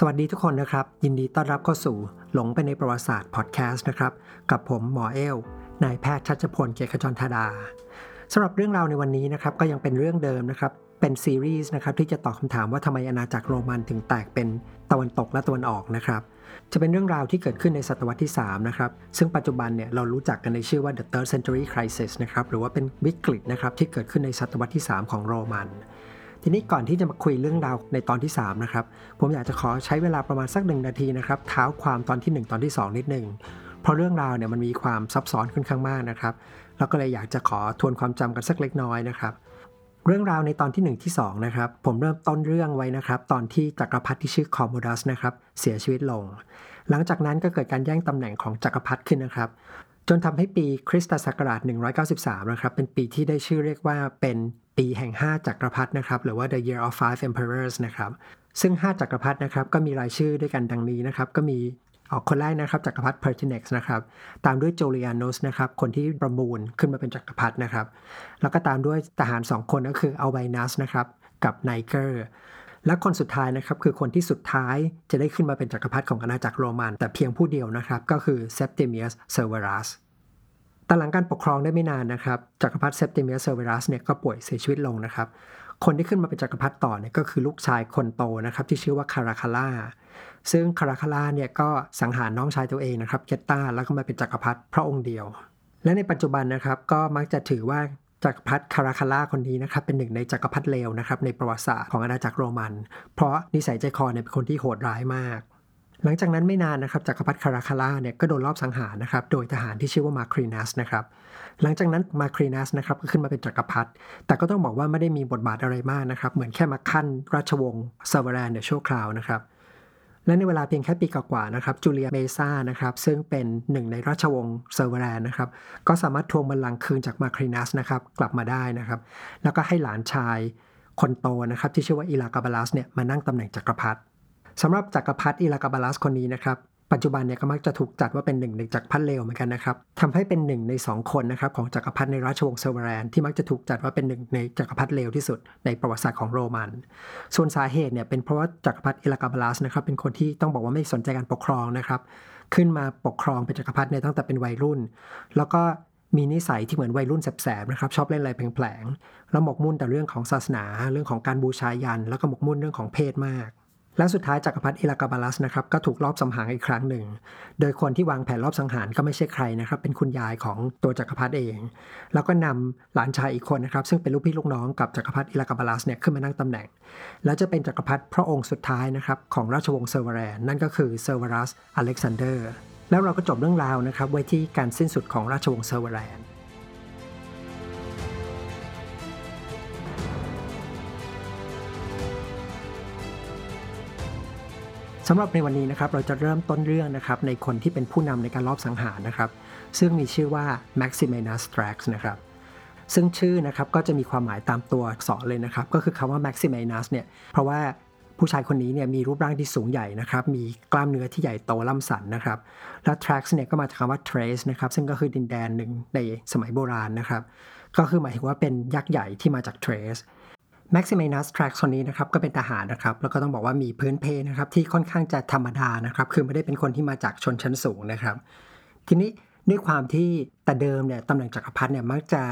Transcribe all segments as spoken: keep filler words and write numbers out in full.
สวัสดีทุกคนนะครับยินดีต้อนรับเข้าสู่หลงไปในประวัติศาสตร์พอดแคสต์นะครับกับผมหมอเอลนายแพทย์ชัชพลเกียรติขจรธาดาสำหรับเรื่องราวในวันนี้นะครับก็ยังเป็นเรื่องเดิมนะครับเป็นซีรีส์นะครับที่จะตอบคำถามว่าทำไมอาณาจักรโรมันถึงแตกเป็นตะวันตกและตะวันออกนะครับจะเป็นเรื่องราวที่เกิดขึ้นในศตวรรษที่สามนะครับซึ่งปัจจุบันเนี่ยเรารู้จักกันในชื่อว่า the สาม century crisis นะครับหรือว่าเป็นวิกฤตนะครับที่เกิดขึ้นในศตวรรษที่สามของโรมันทีนี้ก่อนที่จะมาคุยเรื่องราวในตอนที่สามนะครับผมอยากจะขอใช้เวลาประมาณสักหนึ่งนาทีนะครับเท้าความตอนที่หนึ่งตอนที่สองนิดนึงเพราะเรื่องราวเนี่ยมันมีความซับซ้อนค่อนข้างมากนะครับแล้วก็เลยอยากจะขอทวนความจำกันสักเล็กน้อยนะครับเรื่องราวในตอนที่หนึ่งที่สองนะครับผมเริ่มต้นเรื่องไว้นะครับตอนที่จักรพรรดิที่ชื่อคอมโมดัสนะครับเสียชีวิตลงหลังจากนั้นก็เกิดการแย่งตำแหน่งของจักรพรรดิขึ้นนะครับจนทำให้ปีคริสตศักราชหนึ่งร้อยเก้าสิบสามนะครับเป็นปีที่ได้ชื่อเรียกว่าเป็นปีแห่งห้าจักรพรรดินะครับหรือว่า the year of five emperors นะครับซึ่งห้าจักรพรรดินะครับก็มีรายชื่อด้วยกันดังนี้นะครับก็มีออกคนแรกนะครับจักรพรรดิ Pertinax นะครับตามด้วย Julianus นะครับคนที่ประมูลขึ้นมาเป็นจักรพรรดินะครับแล้วก็ตามด้วยทหารสองคนก็คือ Albinus นะครับกับ Niger และคนสุดท้ายนะครับคือคนที่สุดท้ายจะได้ขึ้นมาเป็นจักรพรรดิของอาณาจักรโรมันแต่เพียงผู้เดียวนะครับก็คือ Septimius Severusแต่หลังการปกครองได้ไม่นานนะครับจักรพรรดิเซปติมิอัสเซอร์เวรัสเนี่ยก็ป่วยเสียชีวิตลงนะครับคนที่ขึ้นมาเป็นจักรพรรดิต่อเนี่ยก็คือลูกชายคนโตนะครับที่ชื่อว่าคาราคาล่าซึ่งคาราคาล่าเนี่ยก็สังหารน้องชายตัวเองนะครับเกตตาแล้วก็มาเป็นจักรพรรดิพระองค์เดียวและในปัจจุบันนะครับก็มักจะถือว่าจักรพรรดิคาราคาล่าคนนี้นะครับเป็นหนึ่งในจักรพรรดิเลวนะครับในประวัติศาสตร์ของอาณาจักรโรมันเพราะนิสัยใจคอเนี่ยเป็นคนที่โหดร้ายมากหลังจากนั้นไม่นานนะครับจักรพรรดิคาราคาล่าเนี่ยก็โดนลอบสังหารนะครับโดยทหารที่ชื่อว่ามาครีนัสนะครับหลังจากนั้นมาครีนัสนะครับก็ขึ้นมาเป็นจักรพรรดิแต่ก็ต้องบอกว่าไม่ได้มีบทบาทอะไรมากนะครับเหมือนแค่มาขั้นราชวงศ์ซาเวรันเนี่ยชั่วคราวนะครับและในเวลาเพียงแค่ปีกว่าๆนะครับจูเลียเมซ่านะครับซึ่งเป็นหนึ่งในราชวงศ์ซาเวรันนะครับก็สามารถทวงบัลลังก์คืนจากมาครีนัสนะครับกลับมาได้นะครับแล้วก็ให้หลานชายคนโตนะครับที่ชื่อว่าอิลากาบาลัสเนี่ยมานั่งตำแหน่งจักรพรรดิสำหรับจักรพรรดิอิลากาบาลัสคนนี้นะครับปัจจุบันเนี่ยก็มักจะถูกจัดว่าเป็นหนึ่งในจักรพรรดิเลวเหมือนกันนะครับทำให้เป็นหนึ่งในสองคนนะครับของจักรพรรดิในราชวงศ์เซอร์เวรันที่มักจะถูกจัดว่าเป็นหนึ่งในจักรพรรดิเลวที่สุดในประวัติศาสตร์ของโรมันส่วนสาเหตุเนี่ยเป็นเพราะว่าจักรพรรดิอิลากาบาลัสนะครับเป็นคนที่ต้องบอกว่าไม่สนใจการปกครองนะครับขึ้นมาปกครองเป็นจักรพรรดิในตั้งแต่เป็นวัยรุ่นแล้วก็มีนิสัยที่เหมือนวัยรุ่นแสบๆนะครับชอบเล่นอะไรแผลงๆแล้วหมกมุ่นแต่เรื่องของศาสนาเรื่องของการบูชายัญแล้วก็หมกมุ่นเรื่องของเพศมากและสุดท้ายจักรพรรดิอิลากาบาลัสนะครับก็ถูกลอบสังหารอีกครั้งหนึ่งโดยคนที่วางแผนลอบสังหารก็ไม่ใช่ใครนะครับเป็นคุณยายของตัวจักรพรรดิเองแล้วก็นำหลานชายอีกคนนะครับซึ่งเป็นลูกพี่ลูกน้องกับจักรพรรดิอิลากาบาลัสเนี่ยขึ้นมานั่งตำแหน่งแล้วจะเป็นจักรพรรดิพระองค์สุดท้ายนะครับของราชวงศ์เซอร์เวรันนั่นก็คือเซอร์เวรัสอเล็กซานเดอร์แล้วเราก็จบเรื่องราวนะครับไว้ที่การสิ้นสุดของราชวงศ์เซอร์เวรันสำหรับในวันนี้นะครับเราจะเริ่มต้นเรื่องนะครับในคนที่เป็นผู้นำในการลอบสังหารนะครับซึ่งมีชื่อว่า Maximinus Thrax นะครับซึ่งชื่อนะครับก็จะมีความหมายตามตัวอักษรเลยนะครับก็คือคำว่า Maximinus เนี่ยเพราะว่าผู้ชายคนนี้เนี่ยมีรูปร่างที่สูงใหญ่นะครับมีกล้ามเนื้อที่ใหญ่โตล่ำสันนะครับและ Thrax เนี่ยก็มาจากคำว่า Thrace นะครับซึ่งก็คือดินแดนหนึ่งในสมัยโบราณนะครับก็คือหมายถึงว่าเป็นยักษ์ใหญ่ที่มาจาก Thrace Maximinus Thrax คนนี้นะครับก็เป็นทหารนะครับแล้วก็ต้องบอกว่ามีพื้นเพนะครับที่ค่อนข้างจะธรรมดานะครับคือไม่ได้เป็นคนที่มาจากชนชั้นสูงนะครับทีนี้ด้วยความที่แต่เดิมเนี่ยตำแหน่งจักรพรรดิเนี่ยมักจะ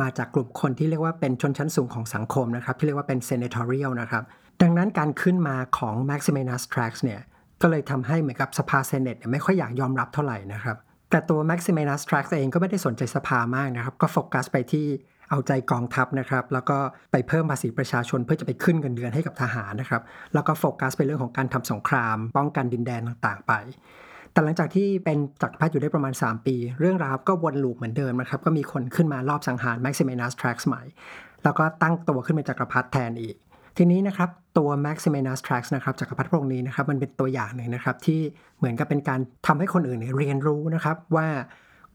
มาจากกลุ่มคนที่เรียกว่าเป็นชนชั้นสูงของสังคมนะครับที่เรียกว่าเป็น senatorial นะครับดังนั้นการขึ้นมาของ Maximinus Thrax เนี่ยก็เลยทำให้เหมือนกับสภา Senate เนี่ยไม่ค่อยอยากยอมรับเท่าไหร่นะครับแต่ตัว Maximinus Thrax เองก็ไม่ได้สนใจสภามากนะครับก็โฟกัสไปที่เอาใจกองทัพนะครับแล้วก็ไปเพิ่มภาษีประชาชนเพื่อจะไปขึ้นเงินเดือนให้กับทหารนะครับแล้วก็โฟกัสไปเรื่องของการทำสงครามป้องกันดินแดนต่างๆไปแต่หลังจากที่เป็นจักรพรรดิอยู่ได้ประมาณสามปีเรื่องราวก็วนลูปเหมือนเดิมนะครับก็มีคนขึ้นมารอบสังหาร Maximinus Thrax ใหม่แล้วก็ตั้งตัวขึ้นเป็นจักรพรรดิแทนอีกทีนี้นะครับตัว Maximinus Thrax นะครับจักรพรรดิพระองค์นี้นะครับมันเป็นตัวอย่างหนึ่งนะครับที่เหมือนกับเป็นการทำให้คนอื่นเรียนรู้นะครับว่า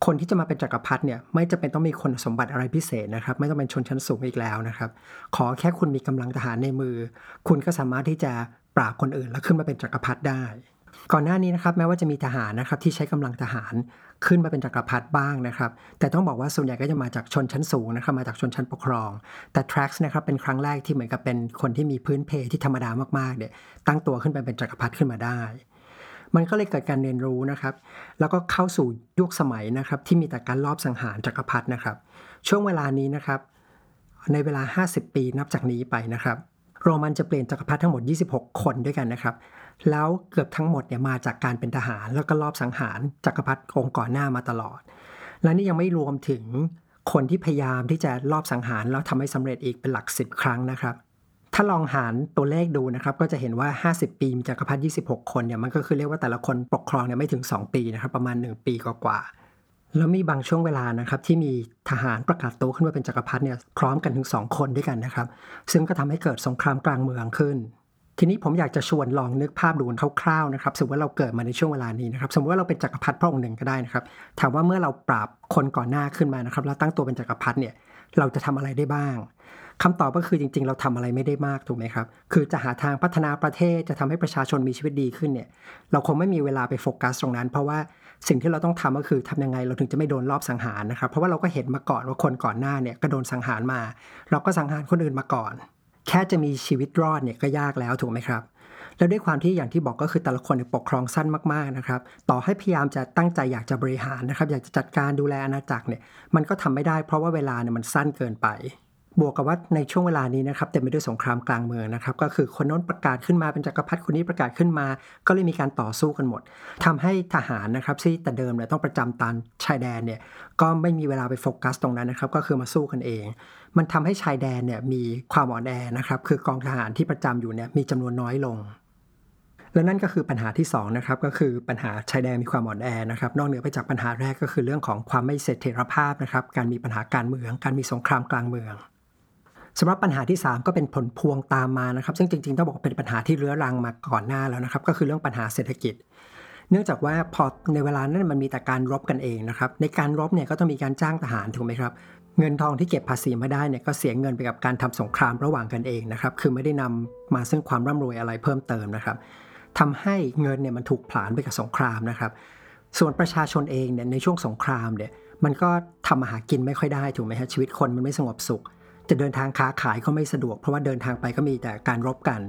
คนที่จะมาเป็นจักรพรรดิเนี่ยไม่จำเป็นต้องมีคุณสมบัติอะไรพิเศษนะครับไม่ต้องเป็นชนชั้นสูงอีกแล้วนะครับขอแค่คุณมีกำลังทหารในมือคุณก็สามารถที่จะปราบคนอื่นและขึ้นมาเป็นจักรพรรดิได้ ก่อนหน้านี้นะครับแม้ว่าจะมีทหารนะครับที่ใช้กำลังทหารขึ้นมาเป็นจักรพรรดิบ้างนะครับแต่ต้องบอกว่าส่วนใหญ่ก็จะมาจากชนชั้นสูงนะครับมาจากชนชั้นปกครองแต่ Thrax นะครับเป็นครั้งแรกที่เหมือนกับเป็นคนที่มีพื้นเพที่ธรรมดามากๆเนี่ยตั้งตัวขึ้นไปเป็นจักรพรรดิขึ้นมาได้มันก็เลยเกิดการเรียนรู้นะครับแล้วก็เข้าสู่ยุคสมัยนะครับที่มีแต่การลอบสังหารจักรพรรดินะครับช่วงเวลานี้นะครับในเวลาห้าสิบปีนับจากนี้ไปนะครับโรมันจะเปลี่ยนจักรพรรดิทั้งหมดยี่สิบหกคนด้วยกันนะครับแล้วเกือบทั้งหมดเนี่ยมาจากการเป็นทหารแล้วก็ลอบสังหารจักรพรรดิองค์ก่อนหน้ามาตลอดและนี่ยังไม่รวมถึงคนที่พยายามที่จะลอบสังหารแล้วทำให้สำเร็จอีกเป็นหลักสิบครั้งนะครับถ้าลองหารตัวเลขดูนะครับก็จะเห็นว่าห้าสิบปีมีจักรพรรดิยี่สิบหกคนเนี่ยมันก็คือเรียกว่าแต่ละคนปกครองเนี่ยไม่ถึงสองปีนะครับประมาณหนึ่งปีกว่าๆแล้วมีบางช่วงเวลานะครับที่มีทหารประกาศตัวขึ้นว่าเป็นจักรพรรดิเนี่ยพร้อมกันถึงสองคนด้วยกันนะครับซึ่งก็ทำให้เกิดสงครามกลางเมืองขึ้นทีนี้ผมอยากจะชวนลองนึกภาพดูคร่าวๆนะครับสมมติว่าเราเกิดมาในช่วงเวลานี้นะครับสมมติว่าเราเป็นจักรพรรดิพระองค์หนึ่งก็ได้นะครับถามว่าเมื่อเราปราบคนก่อนหน้าขึ้นมานะครับแล้วตั้งตัวเป็นจักรพรรดิเนี่ยเราจะทำอะไรได้บ้างคำตอบก็คือจริงๆเราทำอะไรไม่ได้มากถูกไหมครับคือจะหาทางพัฒนาประเทศจะทำให้ประชาชนมีชีวิตดีขึ้นเนี่ยเราคงไม่มีเวลาไปโฟกัสตรงนั้นเพราะว่าสิ่งที่เราต้องทำก็คือทำยังไงเราถึงจะไม่โดนลอบสังหารนะครับเพราะว่าเราก็เห็นมาก่อนว่าคนก่อนหน้าเนี่ยก็โดนสังหารมาเราก็สังหารคนอื่นมาก่อนแค่จะมีชีวิตรอดเนี่ยก็ยากแล้วถูกไหมครับแล้วด้วยความที่อย่างที่บอกก็คือแต่ละคนปกครองสั้นมากๆนะครับต่อให้พยายามจะตั้งใจอยากจะบริหารนะครับอยากจะจัดการดูแลอาณาจักรเนี่ยมันก็ทำไม่ได้เพราะว่าเวลาเนี่ยมันสั้นเกินไปบวกกับว่าในช่วงเวลานี้นะครับเต็มไปด้วยสงครามกลางเมืองนะครับก็คือคนโน้นประกาศขึ้นมาเป็นจักรพรรดิคนนี้ประกาศขึ้นมาก็เลยมีการต่อสู้กันหมดทำให้ทหารนะครับที่แต่เดิมเนี่ยต้องประจำตามชายแดนเนี่ยก็ไม่มีเวลาไปโฟกัสตรงนั้นนะครับก็คือมาสู้กันเองมันทำให้ชายแดนเนี่ยมีความอ่อนแอนะครับคือกองทหารที่ประจำอยู่เนี่ยมีจำนวนน้อยลงและนั่นก็คือปัญหาที่สองนะครับก็คือปัญหาชายแดนมีความอ่อนแอนะครับนอกเหนือไปจากปัญหาแรกก็คือเรื่องของความไม่เสถียรภาพนะครับการมีปัญหาการเมืองการมีสงครามกลางเมืองสำหรับปัญหาที่สามก็เป็นผลพวงตามมานะครับซึ่งจริงๆต้องบอกเป็นปัญหาที่เรื้อรังมาก่อนหน้าแล้วนะครับก็คือเรื่องปัญหาเศรษฐกิจเนื่องจากว่าพอในเวลานั้นมันมีแต่การรบกันเองนะครับในการรบเนี่ยก็ต้องมีการจ้างทหารถูกไหมครับเงินทองที่เก็บภาษีมาได้เนี่ยก็เสียเงินไปกับการทำสงครามระหว่างกันเองนะครับคือไม่ได้นำมาซึ่งความร่ำรวยอะไรเพิ่มเติมนะครับทำให้เงินเนี่ยมันถูกผลาญไปกับสงครามนะครับส่วนประชาชนเองเนี่ยในช่วงสงครามเนี่ยมันก็ทำมาหากินไม่ค่อยได้ถูกไหมครับชีวิตคนมันไม่สงบสุขจะเดินทางค้าขายก็ไม่สะดวกเพราะว่าเดินทางไปก็มีแต่การรบกั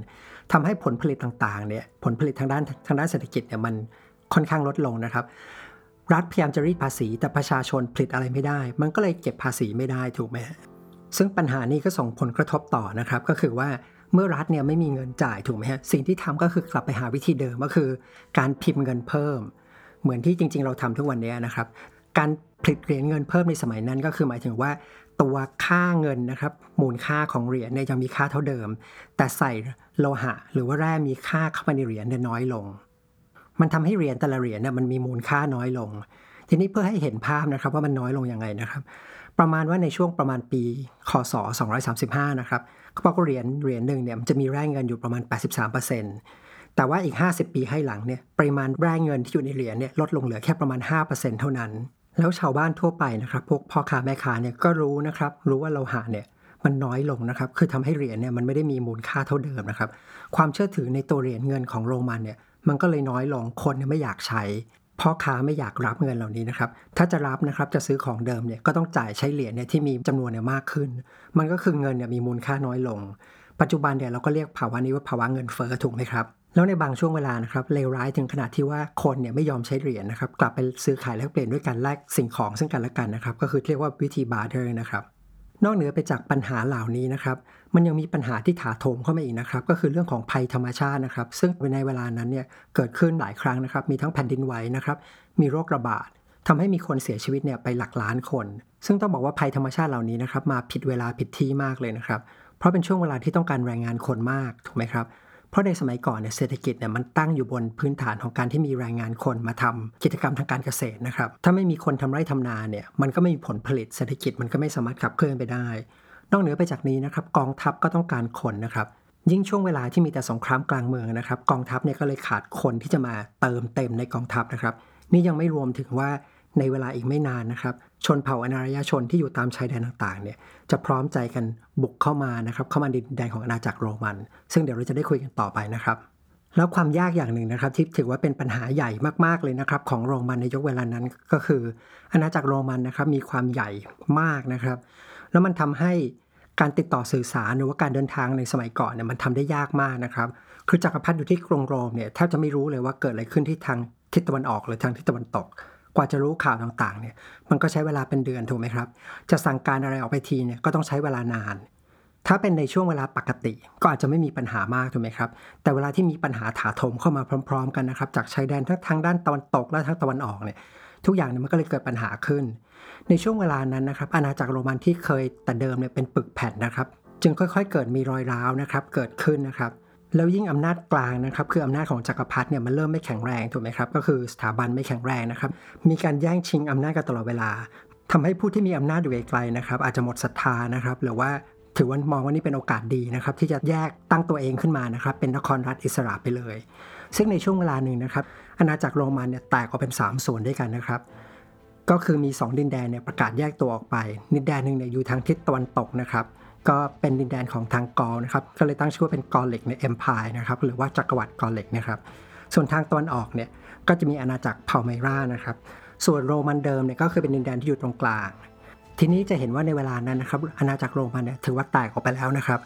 นทำให้ผลผลิตต่างๆเนี่ยผลผลิตทางด้านทางด้านเศรษฐกิจเนี่ยมันค่อนข้างลดลงนะครับรัฐพยายามจะรีดภาษีแต่ประชาชนผลิตอะไรไม่ได้มันก็เลยเก็บภาษีไม่ได้ถูกไหมซึ่งปัญหานี้ก็ส่งผลกระทบต่อนะครับก็คือว่าเมื่อรัฐเนี่ยไม่มีเงินจ่ายถูกไหมฮะสิ่งที่ทำก็คือกลับไปหาวิธีเดิมก็คือการพิมพ์เงินเพิ่มเหมือนที่จริงๆเราทำทุกวันนี้นะครับการผลิตเหรียญเงินเพิ่มในสมัยนั้นก็คือหมายถึงว่าตัวค่าเงินนะครับมูลค่าของเหรียญเนี่ยยังมีค่าเท่าเดิมแต่ใส่โลหะหรือว่าแร่มีค่าเข้าไปในเหรียญเนี่ยน้อยลงมันทำให้เหรียญแต่ละเหรียญเนี่ยมันมีมูลค่าน้อยลงทีนี้เพื่อให้เห็นภาพนะครับว่ามันน้อยลงยังไงนะครับประมาณว่าในช่วงประมาณปีค.ศ.สองร้อยสามสิบห้านะครับเขาบอกว่าเหรียญเหรียญหนึ่งเนี่ยมันจะมีแร่เงินอยู่ประมาณ แปดสิบสามเปอร์เซ็นต์ แต่ว่าอีกห้าสิบปีให้หลังเนี่ยปริมาณแร่เงินที่อยู่ในเหรียญเนี่ยลดลงเหลือแค่ประมาณ ห้าเปอร์เซ็นต์ เท่านั้นแล้วชาวบ้านทั่วไปนะครับพวกพ่อค้าแม่ค้าเนี่ยก็รู้นะครับรู้ว่าโลหะเนี่ยมันน้อยลงนะครับคือทำให้เหรียญเนี่ยมันไม่ได้มีมูลค่าเท่าเดิมนะครับความเชื่อถือในตัวเหรียญเงินของโรมันเนี่ยมันก็เลยน้อยลงคนเนี่ยไม่อยากใช้พ่อค้าไม่อยากรับเงินเหล่านี้นะครับถ้าจะรับนะครับจะซื้อของเดิมเนี่ยก็ต้องจ่ายใช้เหรียญเนี่ยที่มีจำนวนเนี่ยมากขึ้นมันก็คือเงินเนี่ยมีมูลค่าน้อยลงปัจจุบันเนี่ยเราก็เรียกภาวะนี้ว่าภาวะเงินเฟ้อถูกไหมครับแล้วในบางช่วงเวลานะครับเลวร้ายถึงขนาดที่ว่าคนเนี่ยไม่ยอมใช้เหรียญนะครับกลับไปซื้อขายแลกเปลี่ยนด้วยการแลกสิ่งของซึ่งกันและกันนะครับก็คือเรียกว่าวิธีบาร์เตอร์นะครับนอกเหนือไปจากปัญหาเหล่านี้นะครับมันยังมีปัญหาที่ถาโถมเข้ามาอีกนะครับก็คือเรื่องของภัยธรรมชาตินะครับซึ่งในเวลานั้นเนี่ยเกิดขึ้นหลายครั้งนะครับมีทั้งแผ่นดินไหวนะครับมีโรคระบาดทำให้มีคนเสียชีวิตเนี่ยไปหลักล้านคนซึ่งต้องบอกว่าภัยธรรมชาติเหล่านี้นะครับมาผิดเวลาผิดที่มากเลยนะครับเพราะเป็นช่วงเวลาที่ต้องการแรงงานคนมากถูกไหมครับเพราะในสมัยก่อนเนี่ยเศรษฐกิจเนี่ยมันตั้งอยู่บนพื้นฐานของการที่มีแรงงานคนมาทำกิจกรรมทางการเกษตรนะครับถ้าไม่มีคนทำไร่ทำนาเนี่ยมันก็ไม่มีผลผลิตเศรษฐกิจมันก็ไม่สามารถขับเคลื่อนไปได้นอกเหนือไปจากนี้นะครับกองทัพก็ต้องการคนนะครับยิ่งช่วงเวลาที่มีแต่สงครามกลางเมืองนะครับกองทัพเนี่ยก็เลยขาดคนที่จะมาเติมเต็มในกองทัพนะครับนี่ยังไม่รวมถึงว่าในเวลาอีกไม่นานนะครับชนเผ่าอารยชนที่อยู่ตามชายแดนต่างๆเนี่ยจะพร้อมใจกันบุกเข้ามานะครับเข้ามาดินแดนของอาณาจักรโรมันซึ่งเดี๋ยวเราจะได้คุยกันต่อไปนะครับ แล้วความยากอย่างหนึ่งนะครับที่ถือว่าเป็นปัญหาใหญ่มากๆเลยนะครับของโรมันในยุคเวลานั้นก็คืออาณาจักรโรมันนะครับมีความใหญ่มากนะครับแล้วมันทำให้การติดต่อสื่อสารหรือว่าการเดินทางในสมัยก่อนเนี่ยมันทำได้ยากมากนะครับคือจักรพรรดิอยู่ที่กรุงโรมเนี่ยแทบจะไม่รู้เลยว่าเกิดอะไรขึ้นที่ทางทิศตะวันออกหรือทางทิศตะวันตกกว่าจะรู้ข่าวต่างๆเนี่ยมันก็ใช้เวลาเป็นเดือนถูกไหมครับจะสั่งการอะไรออกไปทีเนี่ยก็ต้องใช้เวลานานถ้าเป็นในช่วงเวลาปกติก็อาจจะไม่มีปัญหามากถูกไหมครับแต่เวลาที่มีปัญหาถาโถมเข้ามาพร้อมๆกันนะครับจากชายแดนทั้งทางด้านตะวันตกและทางตะวันออกเนี่ยทุกอย่างเนี่ยมันก็เลยเกิดปัญหาขึ้นในช่วงเวลานั้นนะครับอาณาจักรโรมันที่เคยแต่เดิมเนี่ยเป็นปึกแผ่นนะครับจึงค่อยๆเกิดมีรอยร้าวนะครับเกิดขึ้นนะครับแล้วยิ่งอำนาจกลางนะครับคืออำนาจของจักรพรรดิเนี่ยมันเริ่มไม่แข็งแรงถูกไหมครับก็คือสถาบันไม่แข็งแรงนะครับมีการแย่งชิงอำนาจกันตลอดเวลาทำให้ผู้ที่มีอำนาจอยู่ไกลๆนะครับอาจจะหมดศรัทธานะครับหรือว่าถือว่ามองว่านี่เป็นโอกาสดีนะครับที่จะแยกตั้งตัวเองขึ้นมานะครับเป็นนครรัฐอิสระไปเลยซึ่งในช่วงเวลาหนึ่งนะครับอาณาจักรโรมันเนี่ยแตกออกเป็นสามส่วนด้วยกันนะครับก็คือมีสองดินแดนเนี่ยประกาศแยกตัวออกไปดินแดนนึงเนี่ยอยู่ทางทิศตะวันตกนะครับก็เป็นดินแดนของทางกอลนะครับก็เลยตั้งชื่อว่าเป็นกอลเล็กในเอ็มไพร์นะครับหรือว่าจักรวรรดิกอลเล็กนะครับส่วนทางตะวันออกเนี่ยก็จะมีอาณาจักรพาลไมร่านะครับส่วนโรมันเดิมเนี่ยก็คือเป็นดินแดนที่อยู่ตรงกลางทีนี้จะเห็นว่าในเวลานั้นนะครับอาณาจักรโรมันเนี่ยถือว่าแตกออกไปแล้วนะครับ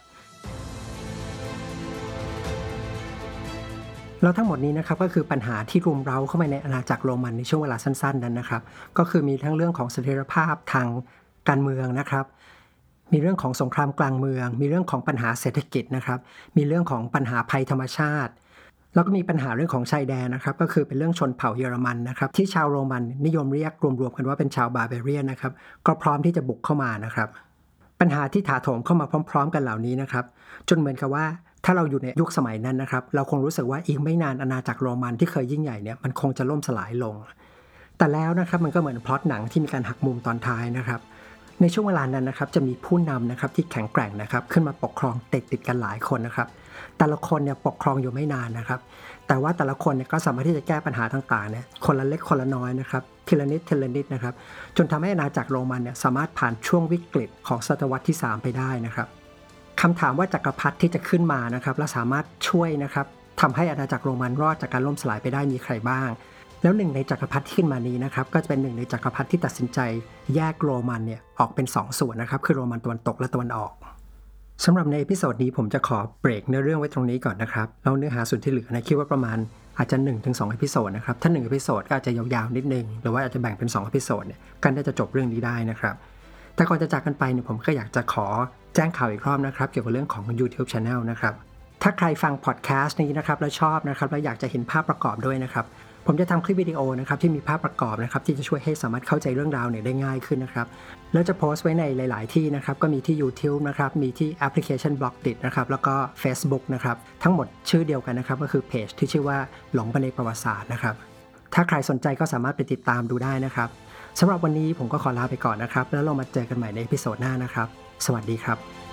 แล้วทั้งหมดนี้นะครับก็คือปัญหาที่รุมเร้าเข้ามาในอาณาจักรโรมันในช่วงเวลาสั้นๆนั้นนะครับก็คือมีทั้งเรื่องของเสถียรภาพทางการเมืองนะครับมีเรื่องของสงครามกลางเมืองมีเรื่องของปัญหาเศรษฐกิจนะครับมีเรื่องของปัญหาภัยธรรมชาติแล้วก็มีปัญหาเรื่องของชายแดนนะครับก็คือเป็นเรื่องชนเผ่าเยอรมันนะครับที่ชาวโรมันนิยมเรียกรวมๆกันว่าเป็นชาวบาร์เบเรียนนะครับก็พร้อมที่จะบุกเข้ามานะครับปัญหาที่ถาโถมเข้ามาพร้อมๆกันเหล่านี้นะครับจนเหมือนกับว่าถ้าเราอยู่ในยุคสมัยนั้นนะครับเราคงรู้สึกว่าอีกไม่นานอาณาจักรโรมันที่เคยยิ่งใหญ่เนี่ยมันคงจะล่มสลายลงแต่แล้วนะครับมันก็เหมือนพล็อตหนังที่มีการหักมุมตอนท้ายนะครับในช่วงเวลานั้นนะครับจะมีผู้นำนะครับที่แข็งแกร่งนะครับขึ้นมาปกครองติดติดกันหลายคนนะครับแต่ละคนเนี่ยปกครองอยู่ไม่นานนะครับแต่ว่าแต่ละคนเนี่ยก็สามารถที่จะแก้ปัญหาต่างๆเนี่ยคนละเล็กคนละน้อยนะครับทีละนิดทีละนิดนะครับจนทำให้อาณาจักรโรมันเนี่ยสามารถผ่านช่วงวิกฤตของศตวรรษที่สามไปได้นะครับคำถามว่าจักรพรรดิที่จะขึ้นมานะครับและสามารถช่วยนะครับทำให้อาณาจักรโรมันรอดจากการล่มสลายไปได้มีใครบ้างแล้วหนึ่งในจักรพรรดิที่ขึ้นมานี้นะครับก็จะเป็นหนึ่งในจักรพรรดิที่ตัดสินใจแยกโรมันเนี่ยออกเป็นสองส่วนนะครับคือโรมันตะวันตกและตะวันออกสำหรับในเอพิโซดนี้ผมจะขอเบรกเนื้อเรื่องไว้ตรงนี้ก่อนนะครับแล้วเนื้อหาส่วนที่เหลือนะคิดว่าประมาณอาจจะ หนึ่งถึงสอง เอพิโซดนะครับถ้าหนึ่งเอพิโซดก็อาจจะยาวๆนิดนึงหรือว่าอาจจะแบ่งเป็นสองเอพิโซดเนี่ยกันได้จะจบเรื่องนี้ได้นะครับแต่ก่อนจะจากกันไปเนี่ยผมก็อยากจะขอแจ้งข่าวอีกรอบนะครับเกี่ยวกับเรื่องของ YouTube Channel นะครับถ้าใครฟังพอดแคสต์นี้นะครับแล้วชอบนะครับแล้วอยากจะเห็นภาพประกอบด้วยนะครับผมจะทำคลิปวิดีโอนะครับที่มีภาพประกอบนะครับที่จะช่วยให้สามารถเข้าใจเรื่องราวเนี่ยได้ง่ายขึ้นนะครับแล้วจะโพสต์ไว้ในหลายๆที่นะครับก็มีที่ YouTube นะครับมีที่แอปพลิเคชัน Blockdit นะครับแล้วก็ Facebook นะครับทั้งหมดชื่อเดียวกันนะครับก็คือเพจที่ชื่อว่าหลงไปในประวัติศาสตร์นะครับถ้าใครสนใจก็สามารถไปติดตามดูได้นะครับสำหรับวันนี้ผมก็ขอลาไปก่อนนะครับแล้วเรามาเจอกันใหม่ในเอพิโซดหน้านะครับสวัสดีครับ